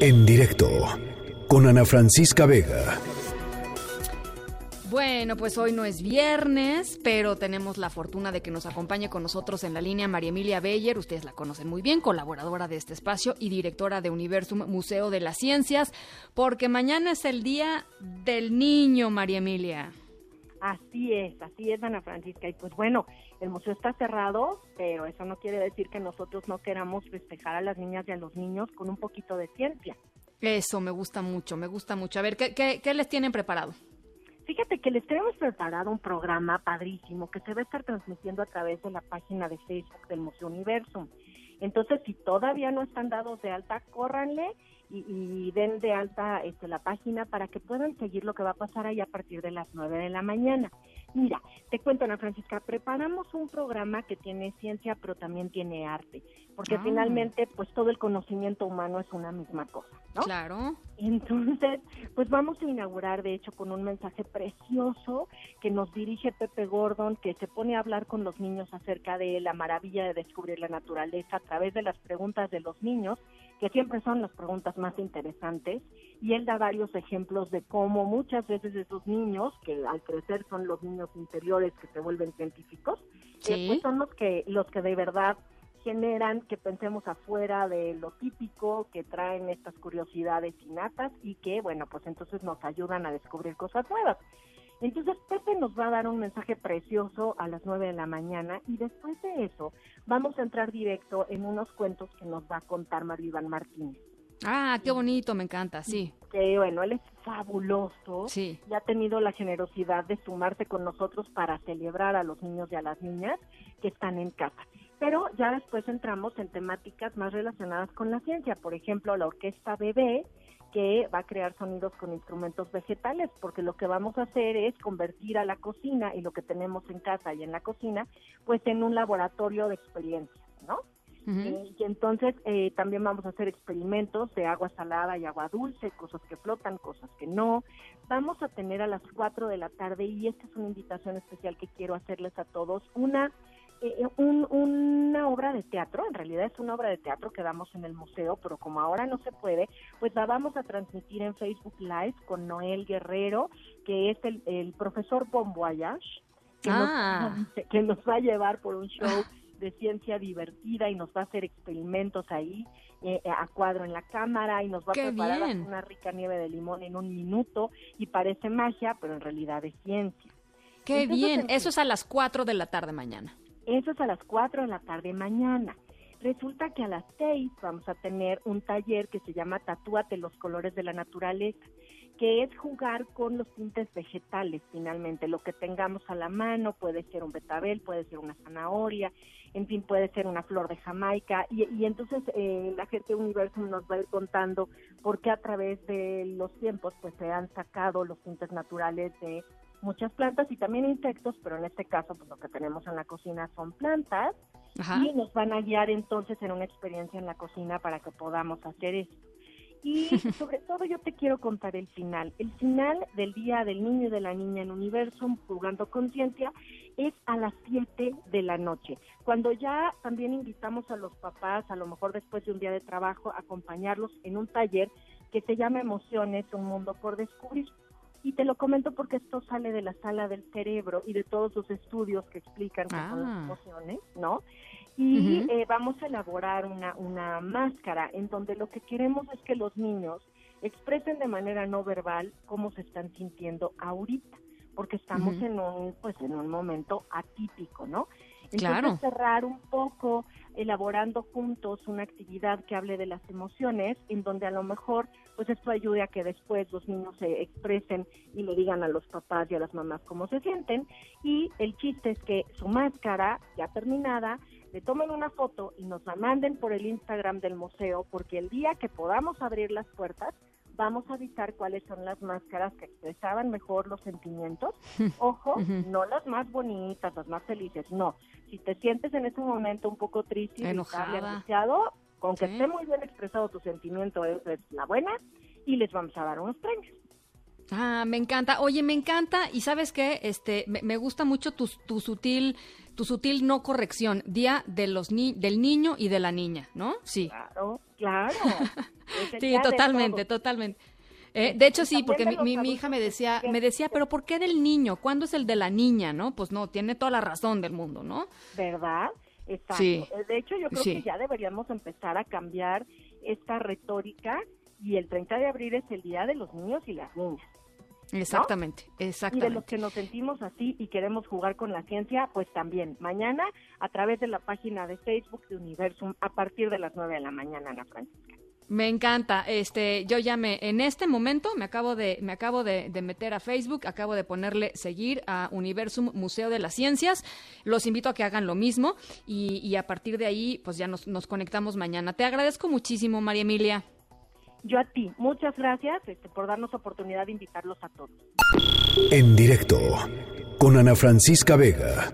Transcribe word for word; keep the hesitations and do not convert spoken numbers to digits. En directo con Ana Francisca Vega. Bueno, pues hoy no es viernes, pero tenemos la fortuna de que nos acompañe con nosotros en la línea María Emilia Beller. Ustedes la conocen muy bien, colaboradora de este espacio y directora de Universum Museo de las Ciencias, porque mañana es el Día del Niño, María Emilia. Así es, así es, Ana Francisca. Y pues bueno, el museo está cerrado, pero eso no quiere decir que nosotros no queramos festejar a las niñas y a los niños con un poquito de ciencia. Eso, me gusta mucho, me gusta mucho. A ver, ¿qué, qué, qué les tienen preparado? Fíjate que les tenemos preparado un programa padrísimo que se va a estar transmitiendo a través de la página de Facebook del Museo Universum. Entonces, si todavía no están dados de alta, córranle y, y den de alta este, la página para que puedan seguir lo que va a pasar ahí a partir de las nueve de la mañana. Mira, te cuento, Ana Francisca, preparamos un programa que tiene ciencia, pero también tiene arte, porque ah. finalmente, pues todo el conocimiento humano es una misma cosa, ¿no? Claro. Entonces, pues vamos a inaugurar, de hecho, con un mensaje precioso que nos dirige Pepe Gordon, que se pone a hablar con los niños acerca de la maravilla de descubrir la naturaleza a través de las preguntas de los niños, que siempre son las preguntas más interesantes, y él da varios ejemplos de cómo muchas veces esos niños, que al crecer son los niños interiores que se vuelven científicos, sí. eh, pues son los que, los que de verdad generan que pensemos afuera de lo típico, que traen estas curiosidades innatas y que, bueno, pues entonces nos ayudan a descubrir cosas nuevas. Entonces Pepe nos va a dar un mensaje precioso a las nueve de la mañana y después de eso vamos a entrar directo en unos cuentos que nos va a contar Maribel Martínez. Ah, qué bonito, me encanta, sí. Que bueno, él es fabuloso, sí. Y ha tenido la generosidad de sumarse con nosotros para celebrar a los niños y a las niñas que están en casa. Pero ya después entramos en temáticas más relacionadas con la ciencia, por ejemplo, la orquesta bebé, que va a crear sonidos con instrumentos vegetales, porque lo que vamos a hacer es convertir a la cocina y lo que tenemos en casa y en la cocina, pues en un laboratorio de experiencias, ¿no? Uh-huh. Y, y entonces eh, también vamos a hacer experimentos de agua salada y agua dulce, cosas que flotan, cosas que no. Vamos a tener a las cuatro de la tarde, y esta es una invitación especial que quiero hacerles a todos, una... Eh, un, una obra de teatro, en realidad es una obra de teatro que damos en el museo, pero como ahora no se puede, pues la vamos a transmitir en Facebook Live con Noel Guerrero, que es el, el profesor Bon Voyage, que, ah. nos, que nos va a llevar por un show de ciencia divertida y nos va a hacer experimentos ahí eh, a cuadro en la cámara, y nos va a Qué preparar bien. una rica nieve de limón en un minuto, y parece magia, pero en realidad es ciencia. ¡Qué Entonces, bien! En... Eso es a las cuatro de la tarde mañana. Eso es a las cuatro de la tarde mañana. Resulta que a las seis vamos a tener un taller que se llama Tatúate los colores de la naturaleza, que es jugar con los tintes vegetales finalmente, lo que tengamos a la mano, puede ser un betabel, puede ser una zanahoria, en fin, puede ser una flor de Jamaica, y, y entonces eh, la gente de Universum nos va a ir contando por qué a través de los tiempos pues se han sacado los tintes naturales de muchas plantas y también insectos, pero en este caso pues lo que tenemos en la cocina son plantas. Ajá. Y nos van a guiar entonces en una experiencia en la cocina para que podamos hacer esto. Y sobre todo yo te quiero contar el final. El final del Día del Niño y de la Niña en Universum, Jugando con Ciencia, es a las siete de la noche, cuando ya también invitamos a los papás, a lo mejor después de un día de trabajo, a acompañarlos en un taller que se llama Emociones, un mundo por descubrir. Y te lo comento porque esto sale de la sala del cerebro y de todos los estudios que explican qué ah. son las emociones, ¿no? Y uh-huh. eh, vamos a elaborar una, una máscara en donde lo que queremos es que los niños expresen de manera no verbal cómo se están sintiendo ahorita, porque estamos uh-huh. en un pues en un momento atípico, ¿no? Entonces, claro. cerrar un poco elaborando juntos una actividad que hable de las emociones, en donde a lo mejor pues esto ayude a que después los niños se expresen y le digan a los papás y a las mamás cómo se sienten. Y el chiste es que su máscara ya terminada, le tomen una foto y nos la manden por el Instagram del museo, porque el día que podamos abrir las puertas vamos a avisar cuáles son las máscaras que expresaban mejor los sentimientos. Ojo, no las más bonitas, las más felices, no. Si te sientes en ese momento un poco triste y angustiado, con que sí. esté muy bien expresado tu sentimiento, es la buena, y les vamos a dar unos premios. Ah, me encanta. Oye, me encanta, y ¿sabes qué? Este, me, me gusta mucho tu, tu sutil... tu sutil no corrección, día de los ni- del niño y de la niña, ¿no? Sí. Claro, claro. Sí, totalmente, totalmente. Eh, de hecho sí, porque mi, mi, mi hija me decía, me decía, pero ¿por qué del niño? ¿Cuándo es el de la niña, no? Pues no, tiene toda la razón del mundo, ¿no? ¿Verdad? Exacto. Sí. De hecho yo creo sí. que ya deberíamos empezar a cambiar esta retórica y el treinta de abril es el día de los niños y las niñas. Exactamente, ¿no? Exactamente. Y de los que nos sentimos así y queremos jugar con la ciencia, pues también. Mañana, a través de la página de Facebook de Universum, a partir de las nueve de la mañana, Ana Francisca. Me encanta, este, yo ya me, en este momento me acabo de, me acabo de, de meter a Facebook, acabo de ponerle seguir a Universum Museo de las Ciencias, los invito a que hagan lo mismo y, y a partir de ahí pues ya nos, nos conectamos mañana. Te agradezco muchísimo, María Emilia. Yo a ti, muchas gracias este, por darnos oportunidad de invitarlos a todos. En directo, con Ana Francisca Vega.